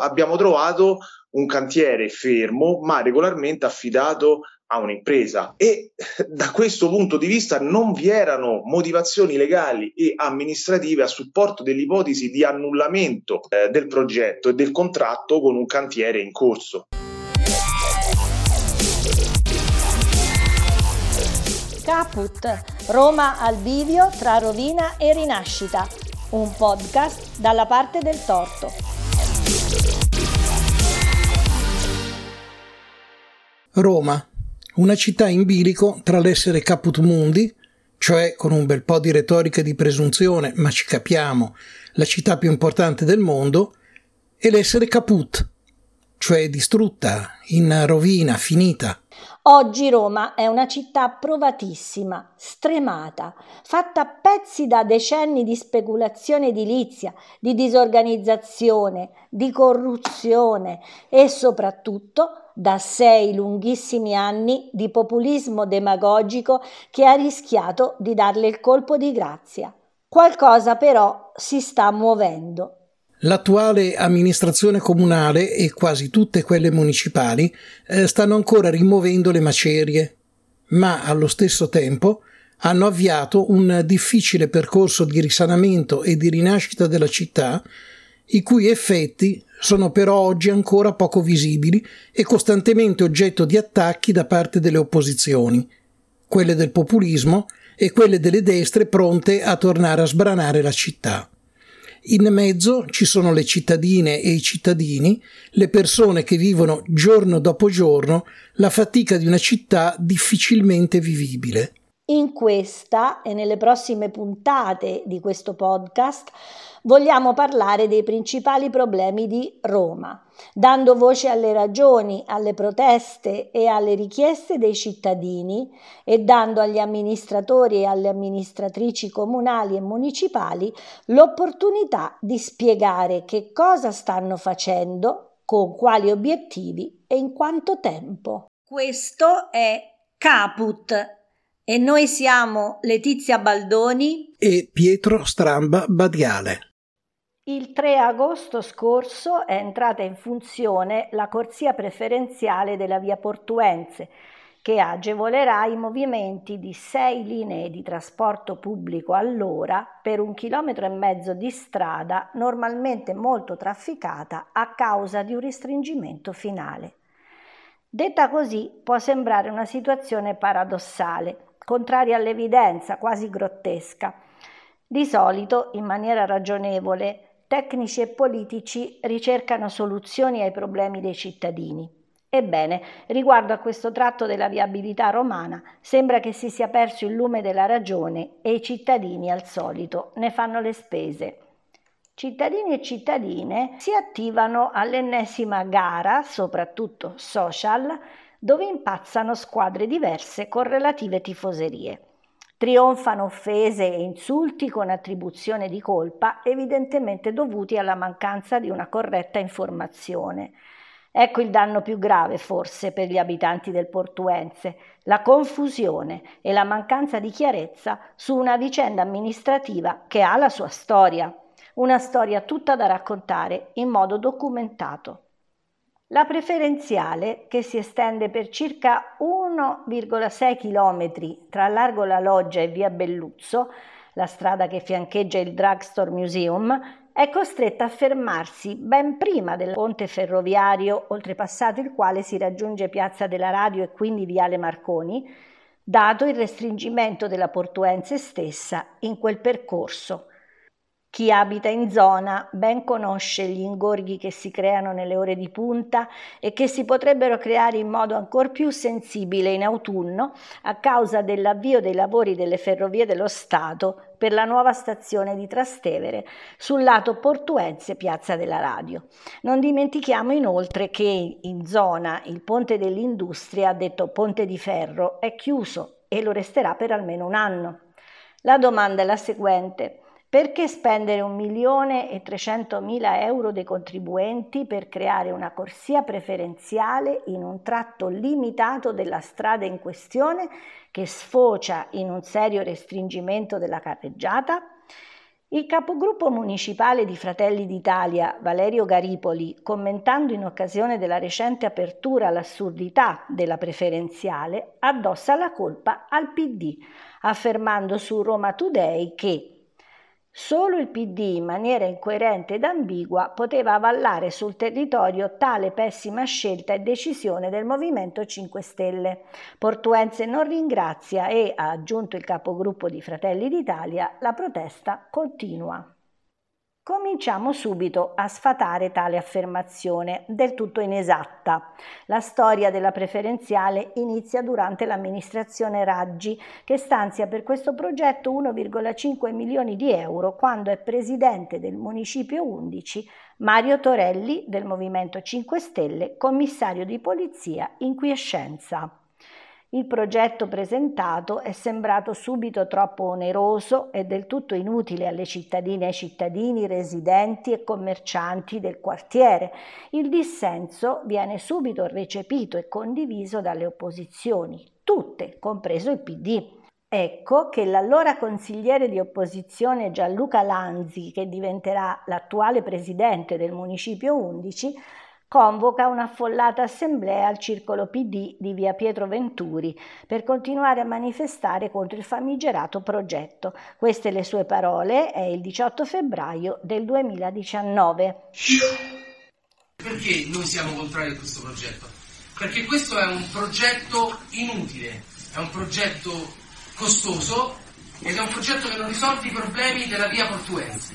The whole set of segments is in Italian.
abbiamo trovato un cantiere fermo ma regolarmente affidato a un'impresa, e da questo punto di vista non vi erano motivazioni legali e amministrative a supporto dell'ipotesi di annullamento del progetto e del contratto con un cantiere in corso. Caput, Roma al bivio tra rovina e rinascita, un podcast dalla parte del torto. Roma, una città in bilico tra l'essere caput mundi, cioè con un bel po' di retorica di presunzione, ma ci capiamo, la città più importante del mondo, e l'essere caput, cioè distrutta, in rovina, finita. Oggi Roma è una città provatissima, stremata, fatta a pezzi da decenni di speculazione edilizia, di disorganizzazione, di corruzione e soprattutto da 6 lunghissimi anni di populismo demagogico che ha rischiato di darle il colpo di grazia. Qualcosa però si sta muovendo. L'attuale amministrazione comunale e quasi tutte quelle municipali stanno ancora rimuovendo le macerie, ma allo stesso tempo hanno avviato un difficile percorso di risanamento e di rinascita della città, i cui effetti sono però oggi ancora poco visibili e costantemente oggetto di attacchi da parte delle opposizioni, quelle del populismo e quelle delle destre pronte a tornare a sbranare la città. In mezzo ci sono le cittadine e i cittadini, le persone che vivono giorno dopo giorno la fatica di una città difficilmente vivibile. In questa e nelle prossime puntate di questo podcast vogliamo parlare dei principali problemi di Roma, dando voce alle ragioni, alle proteste e alle richieste dei cittadini e dando agli amministratori e alle amministratrici comunali e municipali l'opportunità di spiegare che cosa stanno facendo, con quali obiettivi e in quanto tempo. Questo è Caput. E noi siamo Letizia Baldoni e Pietro Stramba Badiale. Il 3 agosto scorso è entrata in funzione la corsia preferenziale della via Portuense, che agevolerà i movimenti di 6 linee di trasporto pubblico all'ora per 1,5 chilometri di strada normalmente molto trafficata a causa di un restringimento finale. Detta così può sembrare una situazione paradossale, contraria all'evidenza, quasi grottesca. Di solito, in maniera ragionevole, tecnici e politici ricercano soluzioni ai problemi dei cittadini. Ebbene, riguardo a questo tratto della viabilità romana, sembra che si sia perso il lume della ragione e i cittadini, al solito, ne fanno le spese. Cittadini e cittadine si attivano all'ennesima gara, soprattutto social, dove impazzano squadre diverse con relative tifoserie. Trionfano offese e insulti con attribuzione di colpa, evidentemente dovuti alla mancanza di una corretta informazione. Ecco il danno più grave, forse, per gli abitanti del Portuense, la confusione e la mancanza di chiarezza su una vicenda amministrativa che ha la sua storia, una storia tutta da raccontare in modo documentato. La preferenziale, che si estende per circa 1,6 km tra Largo La Loggia e via Belluzzo, la strada che fiancheggia il Drugstore Museum, è costretta a fermarsi ben prima del ponte ferroviario, oltrepassato il quale si raggiunge Piazza della Radio e quindi Viale Marconi, dato il restringimento della Portuense stessa in quel percorso. Chi abita in zona ben conosce gli ingorghi che si creano nelle ore di punta e che si potrebbero creare in modo ancor più sensibile in autunno a causa dell'avvio dei lavori delle Ferrovie dello Stato per la nuova stazione di Trastevere sul lato Portuense Piazza della Radio. Non dimentichiamo inoltre che in zona il ponte dell'Industria, detto Ponte di Ferro, è chiuso e lo resterà per almeno un anno. La domanda è la seguente: perché spendere 1.300.000 euro dei contribuenti per creare una corsia preferenziale in un tratto limitato della strada in questione che sfocia in un serio restringimento della carreggiata? Il capogruppo municipale di Fratelli d'Italia, Valerio Garipoli, commentando in occasione della recente apertura l'assurdità della preferenziale, addossa la colpa al PD, affermando su Roma Today che solo il PD in maniera incoerente ed ambigua poteva avallare sul territorio tale pessima scelta e decisione del Movimento 5 Stelle. Portuense non ringrazia e, ha aggiunto il capogruppo di Fratelli d'Italia, la protesta continua. Cominciamo subito a sfatare tale affermazione, del tutto inesatta. La storia della preferenziale inizia durante l'amministrazione Raggi, che stanzia per questo progetto 1,5 milioni di euro quando è presidente del municipio 11 Mario Torelli del Movimento 5 Stelle, commissario di polizia in quiescenza. Il progetto presentato è sembrato subito troppo oneroso e del tutto inutile alle cittadine e ai cittadini, residenti e commercianti del quartiere. Il dissenso viene subito recepito e condiviso dalle opposizioni, tutte, compreso il PD. Ecco che l'allora consigliere di opposizione Gianluca Lanzi, che diventerà l'attuale presidente del municipio 11, convoca un'affollata assemblea al circolo PD di via Pietro Venturi per continuare a manifestare contro il famigerato progetto. Queste le sue parole, è il 18 febbraio del 2019. Perché noi siamo contrari a questo progetto? Perché questo è un progetto inutile, è un progetto costoso ed è un progetto che non risolve i problemi della via Portuense.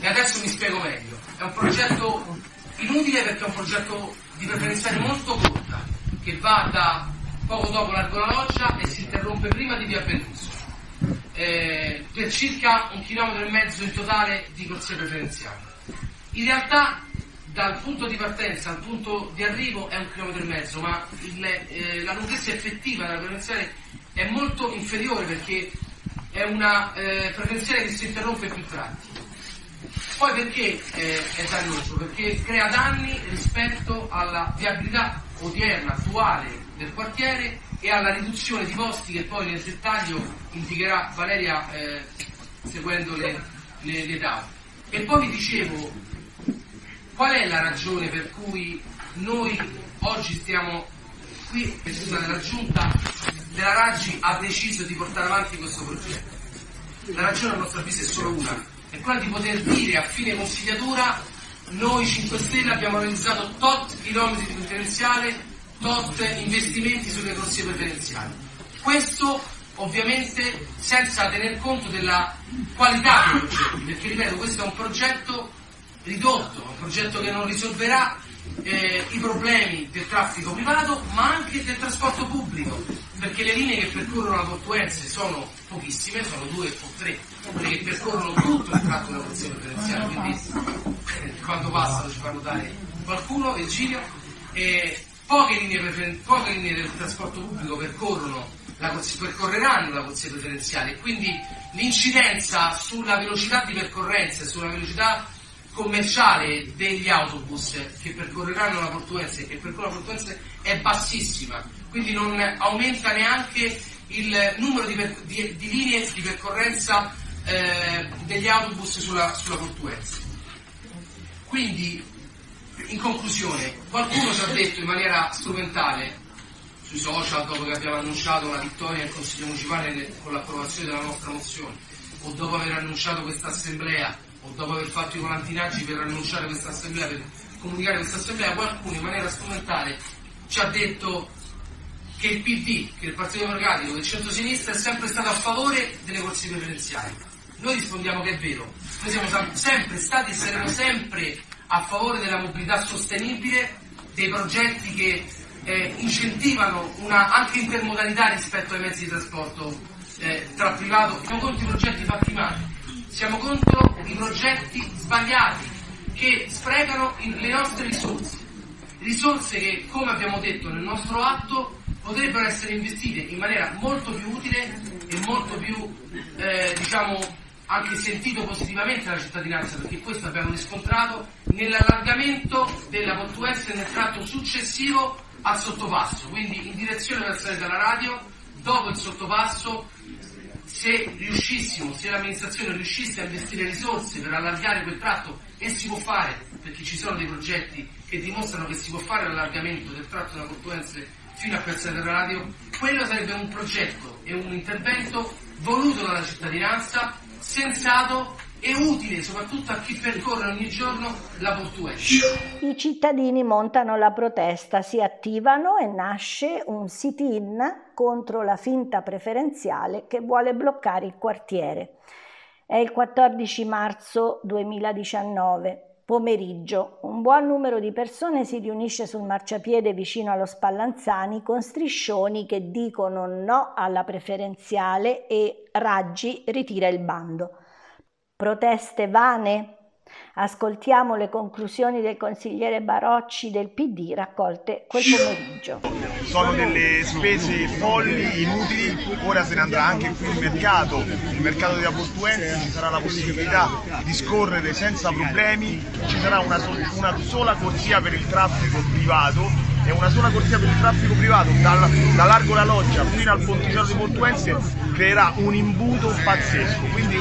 E adesso mi spiego meglio. È un progetto inutile perché è un progetto di preferenziale molto corta, che va da poco dopo Largo la Loggia e si interrompe prima di via Peluso, per circa 1,5 chilometri in totale di corsia preferenziale. In realtà dal punto di partenza al punto di arrivo è 1,5 chilometri, ma la lunghezza effettiva della preferenziale è molto inferiore perché è una preferenziale che si interrompe più tratti. Poi perché è dannoso? Perché crea danni rispetto alla viabilità odierna, attuale del quartiere e alla riduzione di posti che poi nel dettaglio indicherà Valeria seguendo le tavole. E poi vi dicevo, qual è la ragione per cui noi oggi stiamo qui? La giunta della Raggi ha deciso di portare avanti questo progetto. La ragione a nostro avviso è solo una. È quella di poter dire a fine consigliatura: noi 5 Stelle abbiamo realizzato tot chilometri di preferenziale, tot investimenti sulle corsie preferenziali. Questo ovviamente senza tener conto della qualità dei progetti, perché ripeto, questo è un progetto ridotto, un progetto che non risolverà i problemi del traffico privato ma anche del trasporto pubblico, perché le linee che percorrono la Portuense sono pochissime, sono 2 o 3, quelle che percorrono tutto il tratto della corsia preferenziale, quindi quando passano ci fa notare qualcuno e gira, poche linee del trasporto pubblico percorreranno la corsia preferenziale, quindi l'incidenza sulla velocità di percorrenza e sulla velocità commerciale degli autobus che percorreranno la Portuense e che percorrono la Portuense è bassissima, quindi non aumenta neanche il numero di linee di percorrenza degli autobus sulla Portuense. Quindi, in conclusione, qualcuno ci ha detto in maniera strumentale sui social, dopo che abbiamo annunciato la vittoria del Consiglio Municipale con l'approvazione della nostra mozione, o dopo aver annunciato questa assemblea, o dopo aver fatto i volantinaggi per annunciare questa assemblea, per comunicare questa assemblea, qualcuno in maniera strumentale ci ha detto che il PD, che il Partito Democratico, che il centro-sinistra è sempre stato a favore delle corsie preferenziali. Noi rispondiamo che è vero, noi siamo sempre stati e saremo sempre a favore della mobilità sostenibile, dei progetti che incentivano anche intermodalità rispetto ai mezzi di trasporto tra privato. Siamo contro i progetti fatti male. Siamo contro i progetti sbagliati che sprecano le nostre risorse che, come abbiamo detto nel nostro atto, potrebbero essere investite in maniera molto più utile e molto più anche sentito positivamente dalla cittadinanza, perché questo abbiamo riscontrato nell'allargamento della Portuense nel tratto successivo al sottopasso, quindi in direzione verso la radio, dopo il sottopasso se riuscissimo, se l'amministrazione riuscisse a investire risorse per allargare quel tratto, e si può fare, perché ci sono dei progetti che dimostrano che si può fare l'allargamento del tratto della Portuense fino a Piazzale Radio, quello sarebbe un progetto e un intervento voluto dalla cittadinanza, sensato e utile soprattutto a chi percorre ogni giorno la Portuense. I cittadini montano la protesta, si attivano e nasce un sit-in contro la finta preferenziale che vuole bloccare il quartiere. È il 14 marzo 2019, pomeriggio. Un buon numero di persone si riunisce sul marciapiede vicino allo Spallanzani con striscioni che dicono no alla preferenziale e Raggi ritira il bando. Proteste vane? Ascoltiamo le conclusioni del consigliere Barocci del PD raccolte quel pomeriggio. Sono delle spese folli, inutili, ora se ne andrà anche qui il mercato della Portuense, ci sarà la possibilità di scorrere senza problemi, ci sarà una sola corsia per il traffico privato. È una sola corsia per il traffico privato, da Largo la Loggia fino al ponticello di Portuense, creerà un imbuto pazzesco, quindi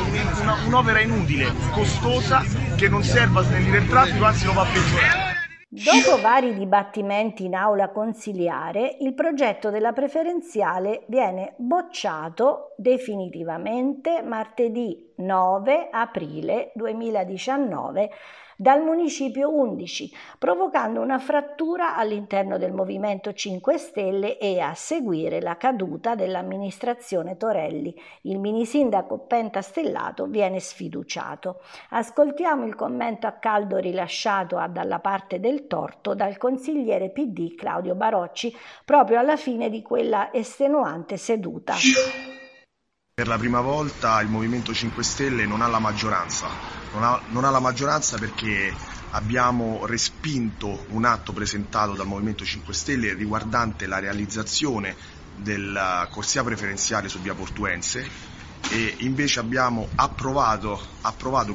un'opera inutile, costosa, che non serve a snellire il traffico, anzi lo va a peggiorare. Dopo vari dibattimenti in aula consiliare, il progetto della preferenziale viene bocciato definitivamente martedì 9 aprile 2019 dal Municipio 11, provocando una frattura all'interno del Movimento 5 Stelle e a seguire la caduta dell'amministrazione Torelli. Il minisindaco pentastellato viene sfiduciato. Ascoltiamo il commento a caldo rilasciato a Dalla parte del torto dal consigliere PD Claudio Barocci proprio alla fine di quella estenuante seduta. Per la prima volta il Movimento 5 Stelle non ha la maggioranza. Non ha la maggioranza perché abbiamo respinto un atto presentato dal Movimento 5 Stelle riguardante la realizzazione della corsia preferenziale su via Portuense e invece abbiamo approvato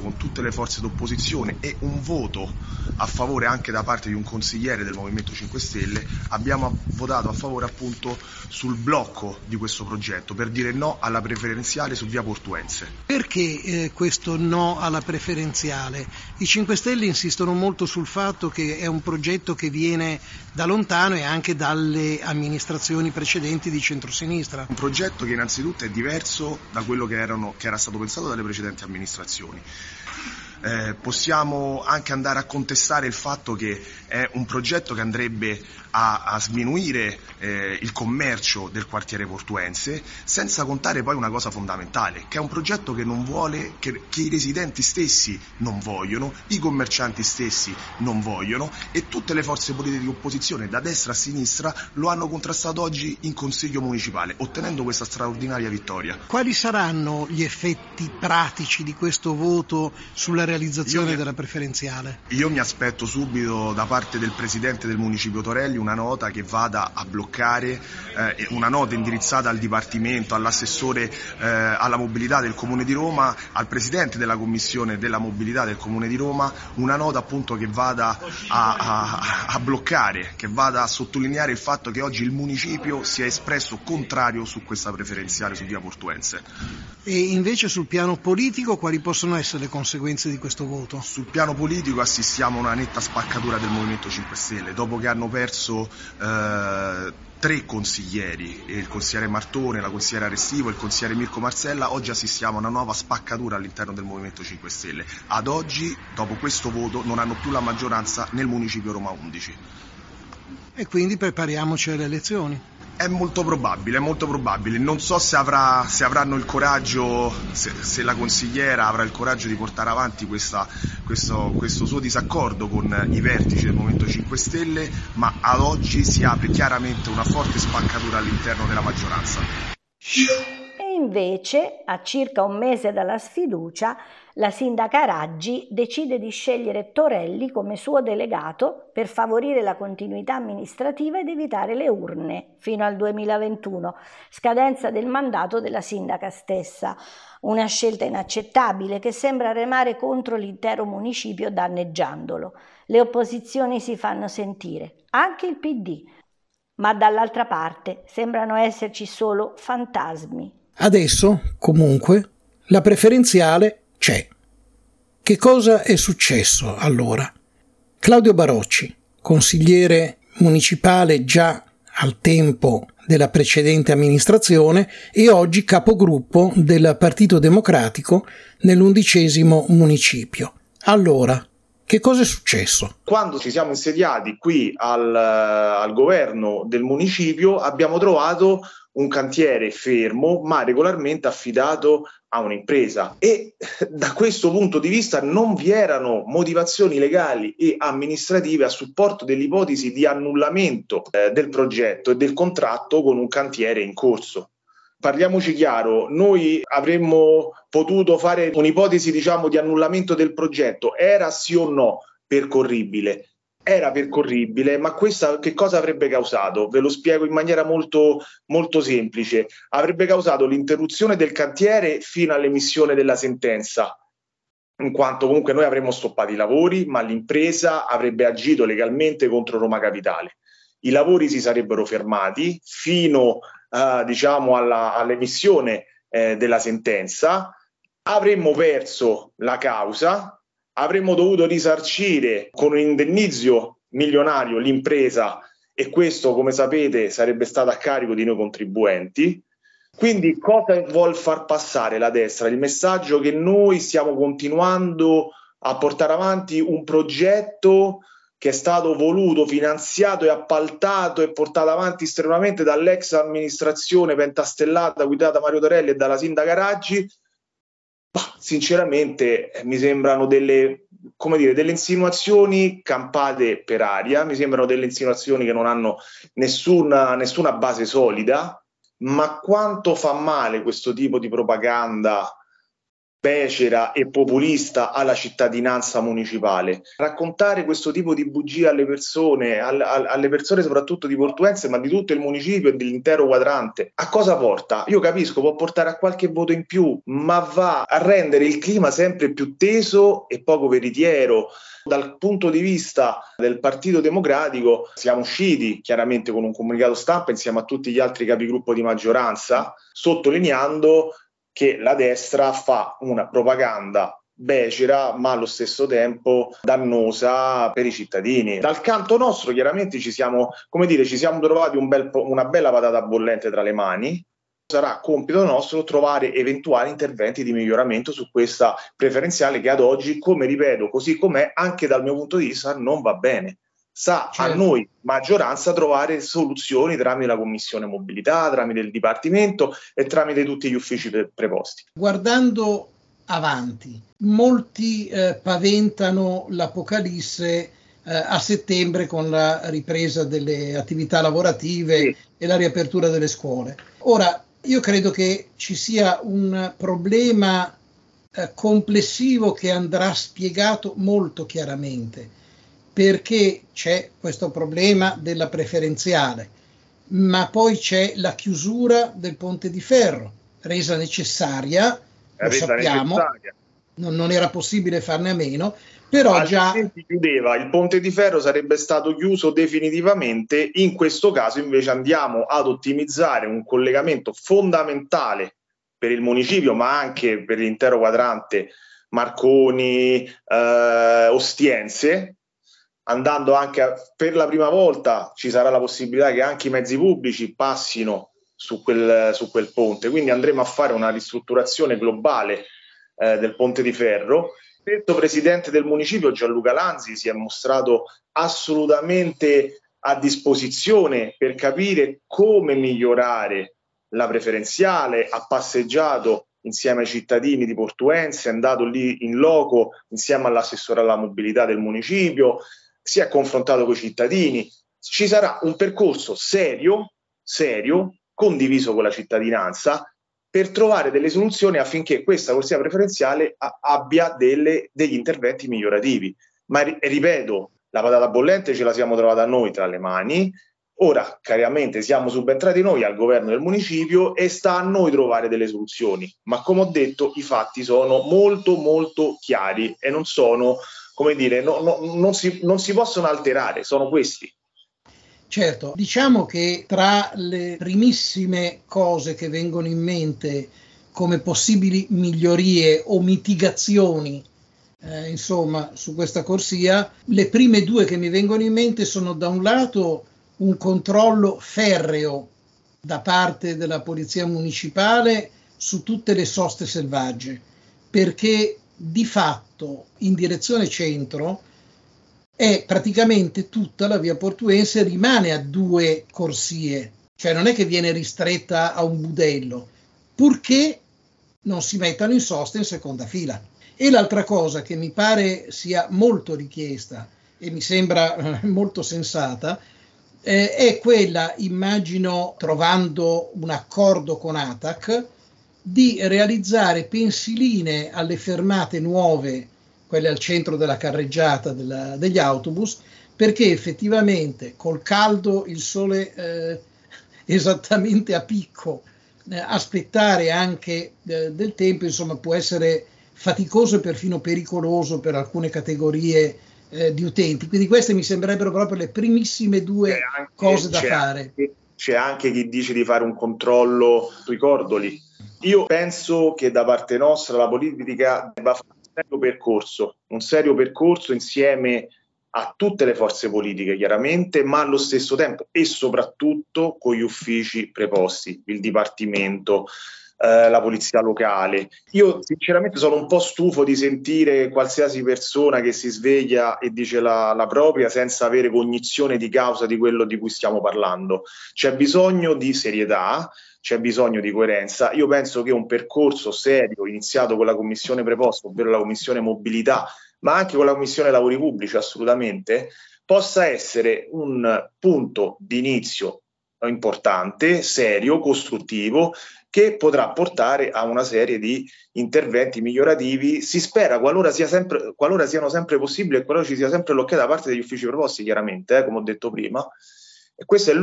con tutte le forze d'opposizione e un voto a favore anche da parte di un consigliere del Movimento 5 Stelle, abbiamo votato a favore appunto sul blocco di questo progetto per dire no alla preferenziale su via Portuense. Perché questo no alla preferenziale? I 5 Stelle insistono molto sul fatto che è un progetto che viene da lontano e anche dalle amministrazioni precedenti di centrosinistra. Un progetto che innanzitutto è diverso da quello che era stato pensato dalle precedenti amministrazioni. Possiamo anche andare a contestare il fatto che è un progetto che andrebbe a sminuire il commercio del quartiere portuense, senza contare poi una cosa fondamentale, che è un progetto che non vuole, che i residenti stessi non vogliono, i commercianti stessi non vogliono e tutte le forze politiche di opposizione da destra a sinistra lo hanno contrastato oggi in Consiglio Municipale, ottenendo questa straordinaria vittoria. Quali saranno gli effetti pratici di questo voto sulla realizzazione della preferenziale? Io mi aspetto subito da parte del presidente del Municipio Torelli una nota che vada a bloccare, una nota indirizzata al Dipartimento, all'assessore alla mobilità del Comune di Roma, al presidente della Commissione della mobilità del Comune di Roma, una nota appunto che vada a bloccare, che vada a sottolineare il fatto che oggi il Municipio si è espresso contrario su questa preferenziale su via Portuense. E invece sul piano politico quali possono essere le conseguenze di questo voto? Sul piano politico assistiamo a una netta spaccatura del Movimento 5 Stelle, dopo che hanno perso tre consiglieri, il consigliere Martone, la consigliera Restivo e il consigliere Mirko Marsella, oggi assistiamo a una nuova spaccatura all'interno del Movimento 5 Stelle. Ad oggi, dopo questo voto, non hanno più la maggioranza nel Municipio Roma 11. E quindi prepariamoci alle elezioni. È molto probabile, non so se avranno il coraggio, se la consigliera avrà il coraggio di portare avanti questo suo disaccordo con i vertici del Movimento 5 Stelle, ma ad oggi si apre chiaramente una forte spaccatura all'interno della maggioranza. E invece, a circa un mese dalla sfiducia, la sindaca Raggi decide di scegliere Torelli come suo delegato per favorire la continuità amministrativa ed evitare le urne fino al 2021, scadenza del mandato della sindaca stessa. Una scelta inaccettabile che sembra remare contro l'intero municipio danneggiandolo. Le opposizioni si fanno sentire, anche il PD, ma dall'altra parte sembrano esserci solo fantasmi Adesso, comunque, la preferenziale c'è. Che cosa è successo allora? Claudio Barocci, consigliere municipale già al tempo della precedente amministrazione e oggi capogruppo del Partito Democratico nell'11° municipio. Allora, che cosa è successo? Quando ci siamo insediati qui al governo del municipio abbiamo trovato un cantiere fermo ma regolarmente affidato a un'impresa e da questo punto di vista non vi erano motivazioni legali e amministrative a supporto dell'ipotesi di annullamento del progetto e del contratto con un cantiere in corso. Parliamoci chiaro, noi avremmo potuto fare un'ipotesi di annullamento del progetto, era sì o no percorribile? Era percorribile, ma questa che cosa avrebbe causato? Ve lo spiego in maniera molto, molto semplice. Avrebbe causato l'interruzione del cantiere fino all'emissione della sentenza, in quanto comunque noi avremmo stoppato i lavori, ma l'impresa avrebbe agito legalmente contro Roma Capitale. I lavori si sarebbero fermati fino all'emissione della sentenza, avremmo perso la causa, avremmo dovuto risarcire con un indennizio milionario l'impresa e questo, come sapete, sarebbe stato a carico di noi contribuenti. Quindi cosa vuol far passare la destra? Il messaggio che noi stiamo continuando a portare avanti un progetto che è stato voluto, finanziato e appaltato e portato avanti estremamente dall'ex amministrazione pentastellata guidata da Mario Torelli e dalla sindaca Raggi. Bah, sinceramente mi sembrano delle insinuazioni campate per aria, mi sembrano delle insinuazioni che non hanno nessuna base solida, ma quanto fa male questo tipo di propaganda becera e populista alla cittadinanza municipale. Raccontare questo tipo di bugie alle persone soprattutto di Portuense, ma di tutto il municipio e dell'intero quadrante, a cosa porta? Io capisco, può portare a qualche voto in più, ma va a rendere il clima sempre più teso e poco veritiero. Dal punto di vista del Partito Democratico siamo usciti chiaramente con un comunicato stampa insieme a tutti gli altri capigruppo di maggioranza, sottolineando che la destra fa una propaganda becera ma allo stesso tempo dannosa per i cittadini. Dal canto nostro chiaramente ci siamo trovati una bella patata bollente tra le mani. Sarà compito nostro trovare eventuali interventi di miglioramento su questa preferenziale che ad oggi, come ripeto, così com'è, anche dal mio punto di vista non va bene. Sta certo. A noi maggioranza trovare soluzioni tramite la Commissione Mobilità, tramite il Dipartimento e tramite tutti gli uffici preposti. Guardando avanti, molti paventano l'apocalisse a settembre con la ripresa delle attività lavorative e la riapertura delle scuole. Ora, io credo che ci sia un problema complessivo che andrà spiegato molto chiaramente. Perché c'è questo problema della preferenziale, ma poi c'è la chiusura del ponte di ferro, resa necessaria, sappiamo, necessaria. Non era possibile farne a meno, però altrimenti chiudeva, il ponte di ferro sarebbe stato chiuso definitivamente, in questo caso invece andiamo ad ottimizzare un collegamento fondamentale per il municipio, ma anche per l'intero quadrante Marconi, Ostiense, andando anche per la prima volta ci sarà la possibilità che anche i mezzi pubblici passino su quel ponte, quindi andremo a fare una ristrutturazione globale del ponte di ferro. Il presidente del municipio Gianluca Lanzi si è mostrato assolutamente a disposizione per capire come migliorare la preferenziale, ha passeggiato insieme ai cittadini di Portuense, è andato lì in loco insieme all'assessore alla mobilità del municipio, si è confrontato con i cittadini. Ci sarà un percorso serio, condiviso con la cittadinanza, per trovare delle soluzioni affinché questa corsia preferenziale abbia degli interventi migliorativi. Ma ripeto, la patata bollente ce la siamo trovata noi tra le mani. Ora, chiaramente, siamo subentrati noi al governo del municipio e sta a noi trovare delle soluzioni. Ma come ho detto, i fatti sono molto, molto chiari e non sono... non si possono alterare, sono questi. Certo, diciamo che tra le primissime cose che vengono in mente come possibili migliorie o mitigazioni, insomma, su questa corsia, le prime due che mi vengono in mente sono da un lato un controllo ferreo da parte della polizia municipale su tutte le soste selvagge, perché di fatto in direzione centro è praticamente tutta la via Portuense rimane a due corsie, cioè non è che viene ristretta a un budello, purché non si mettano in sosta in seconda fila. E l'altra cosa che mi pare sia molto richiesta e mi sembra molto sensata è quella, immagino trovando un accordo con ATAC, di realizzare pensiline alle fermate nuove, quelle al centro della carreggiata degli autobus, perché effettivamente col caldo, il sole esattamente a picco, aspettare anche del tempo, insomma, può essere faticoso e perfino pericoloso per alcune categorie di utenti. Quindi queste mi sembrerebbero proprio le primissime due cose da fare. C'è anche chi dice di fare un controllo sui cordoli. Io penso che da parte nostra la politica debba fare un serio percorso insieme a tutte le forze politiche, chiaramente, ma allo stesso tempo e soprattutto con gli uffici preposti, il dipartimento, la polizia locale. Io sinceramente sono un po' stufo di sentire qualsiasi persona che si sveglia e dice la propria senza avere cognizione di causa di quello di cui stiamo parlando. C'è bisogno di serietà, c'è bisogno di coerenza. Io penso che un percorso serio iniziato con la commissione preposta, ovvero la commissione mobilità, ma anche con la commissione lavori pubblici assolutamente, possa essere un punto di inizio importante, serio, costruttivo, che potrà portare a una serie di interventi migliorativi, si spera, qualora siano sempre possibili e qualora ci sia sempre l'ok da parte degli uffici preposti, chiaramente, come ho detto prima. E questa è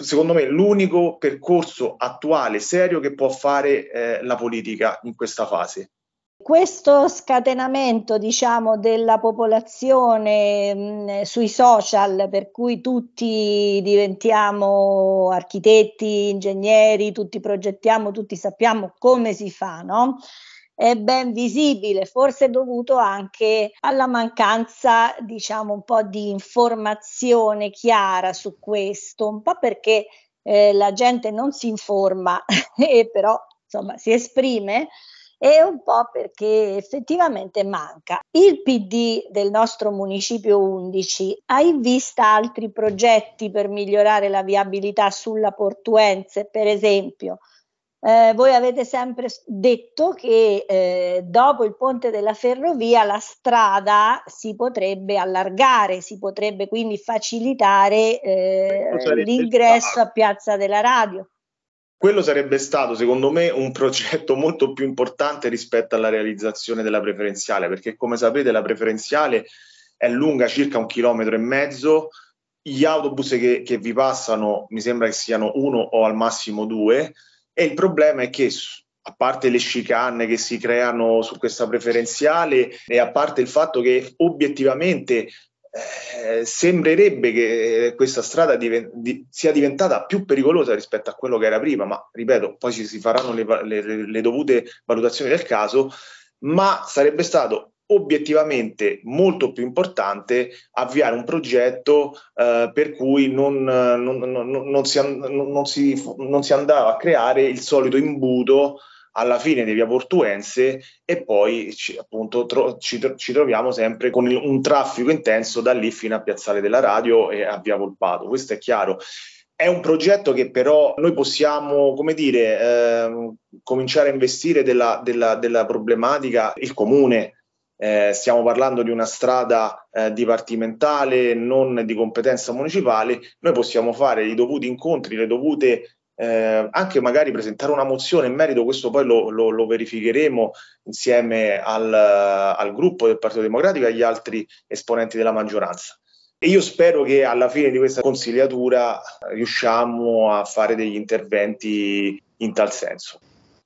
secondo me l'unico percorso attuale, serio, che può fare la politica in questa fase. Questo scatenamento, diciamo, della popolazione sui social, per cui tutti diventiamo architetti, ingegneri, tutti progettiamo, tutti sappiamo come si fa, no? È ben visibile, forse dovuto anche alla mancanza, diciamo, un po' di informazione chiara su questo, un po' perché la gente non si informa e però, insomma, si esprime, e un po' perché effettivamente manca. Il PD del nostro municipio 11 ha in vista altri progetti per migliorare la viabilità sulla Portuense, per esempio. Voi avete sempre detto che dopo il ponte della ferrovia la strada si potrebbe allargare, si potrebbe quindi facilitare l'ingresso a Piazza della Radio. Quello sarebbe stato, secondo me, un progetto molto più importante rispetto alla realizzazione della preferenziale, perché come sapete la preferenziale è lunga circa 1,5 chilometri, gli autobus che vi passano mi sembra che siano 1 o al massimo 2, e il problema è che, a parte le chicane che si creano su questa preferenziale e a parte il fatto che obiettivamente sembrerebbe che questa strada sia diventata più pericolosa rispetto a quello che era prima, ma ripeto, poi si faranno le dovute valutazioni del caso, ma sarebbe stato obiettivamente molto più importante avviare un progetto per cui non si andava a creare il solito imbuto alla fine di via Portuense e poi ci troviamo sempre con un traffico intenso da lì fino a Piazzale della Radio e a via Volpato. Questo è chiaro. È un progetto che però noi possiamo, come dire, cominciare a investire della problematica il comune. Stiamo parlando di una strada dipartimentale, non di competenza municipale. Noi possiamo fare i dovuti incontri, le dovute anche magari presentare una mozione in merito, questo poi lo verificheremo insieme al gruppo del Partito Democratico e agli altri esponenti della maggioranza. E io spero che alla fine di questa consigliatura riusciamo a fare degli interventi in tal senso.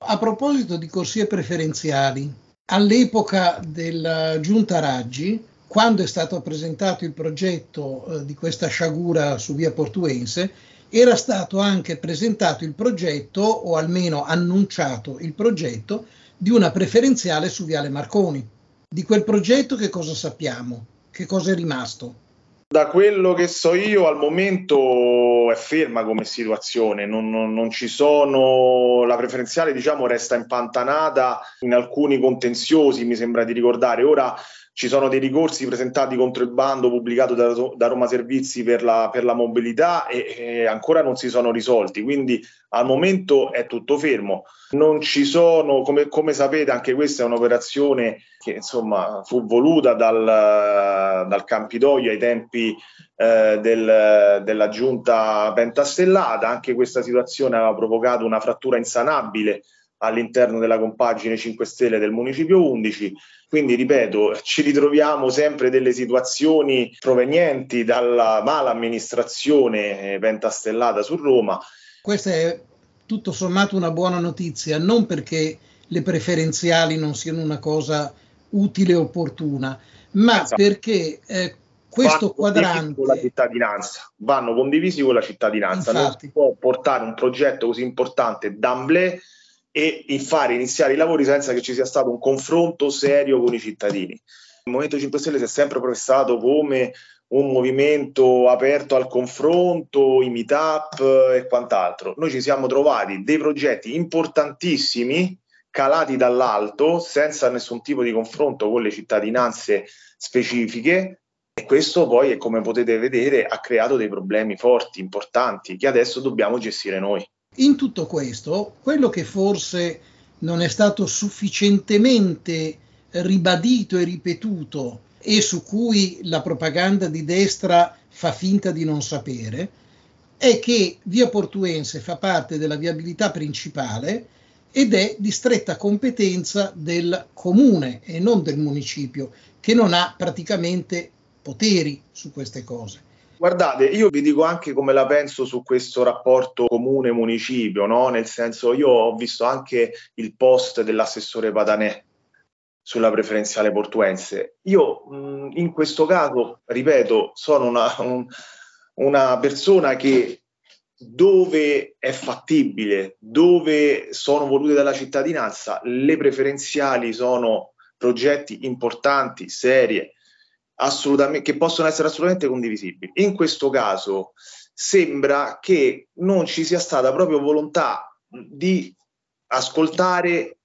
A proposito di corsie preferenziali, all'epoca della giunta Raggi, quando è stato presentato il progetto di questa sciagura su via Portuense, era stato anche presentato il progetto, o almeno annunciato il progetto, di una preferenziale su viale Marconi. Di quel progetto che cosa sappiamo? Che cosa è rimasto? Da quello che so io, al momento è ferma come situazione, non ci sono, la preferenziale diciamo resta impantanata in alcuni contenziosi, mi sembra di ricordare. Ora ci sono dei ricorsi presentati contro il bando pubblicato da Roma Servizi per la mobilità e ancora non si sono risolti, quindi al momento è tutto fermo. Non ci sono, come sapete, anche questa è un'operazione che insomma fu voluta dal Campidoglio ai tempi della giunta pentastellata. Anche questa situazione aveva provocato una frattura insanabile all'interno della compagine 5 Stelle del Municipio 11, quindi ripeto, ci ritroviamo sempre delle situazioni provenienti dalla mala amministrazione pentastellata su Roma. Questa è tutto sommato una buona notizia, non perché le preferenziali non siano una cosa utile e opportuna, ma esatto, perché questo quadrante con la cittadinanza, vanno condivisi con la cittadinanza. Infatti, non si può portare un progetto così importante d'amblè e fare iniziare i lavori senza che ci sia stato un confronto serio con i cittadini. Il Movimento 5 Stelle si è sempre professato come un movimento aperto al confronto, i meetup e quant'altro. Noi ci siamo trovati dei progetti importantissimi calati dall'alto senza nessun tipo di confronto con le cittadinanze specifiche, e questo poi, come potete vedere, ha creato dei problemi forti, importanti, che adesso dobbiamo gestire noi. In tutto questo, quello che forse non è stato sufficientemente ribadito e ripetuto e su cui la propaganda di destra fa finta di non sapere, è che via Portuense fa parte della viabilità principale ed è di stretta competenza del comune e non del municipio, che non ha praticamente poteri su queste cose. Guardate, io vi dico anche come la penso su questo rapporto comune-municipio, no? Nel senso, io ho visto anche il post dell'assessore Patanè sulla preferenziale portuense. Io in questo caso, ripeto, sono una persona che dove è fattibile, dove sono volute dalla cittadinanza, le preferenziali sono progetti importanti, serie, assolutamente, che possono essere assolutamente condivisibili. In questo caso sembra che non ci sia stata proprio volontà di ascoltare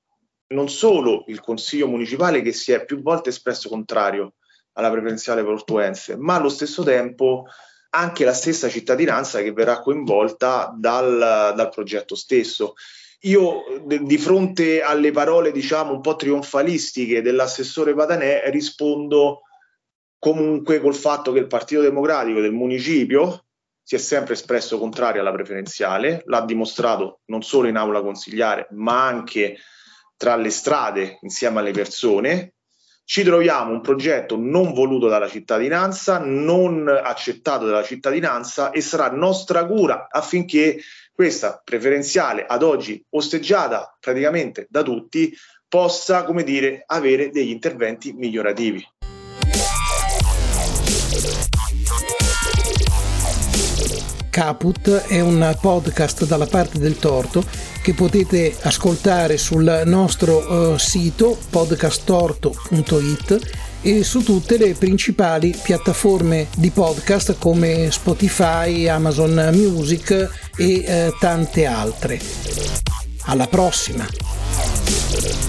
non solo il Consiglio Municipale, che si è più volte espresso contrario alla preferenziale portuense, ma allo stesso tempo anche la stessa cittadinanza che verrà coinvolta dal progetto stesso. Io, di fronte alle parole diciamo un po' trionfalistiche dell'assessore Patanè, rispondo comunque col fatto che il Partito Democratico del Municipio si è sempre espresso contrario alla preferenziale, l'ha dimostrato non solo in aula consigliare ma anche tra le strade insieme alle persone. Ci troviamo un progetto non voluto dalla cittadinanza, non accettato dalla cittadinanza, e sarà nostra cura affinché questa preferenziale, ad oggi osteggiata praticamente da tutti, possa, come dire, avere degli interventi migliorativi. Caput è un podcast dalla parte del torto che potete ascoltare sul nostro sito podcasttorto.it e su tutte le principali piattaforme di podcast come Spotify, Amazon Music e tante altre. Alla prossima!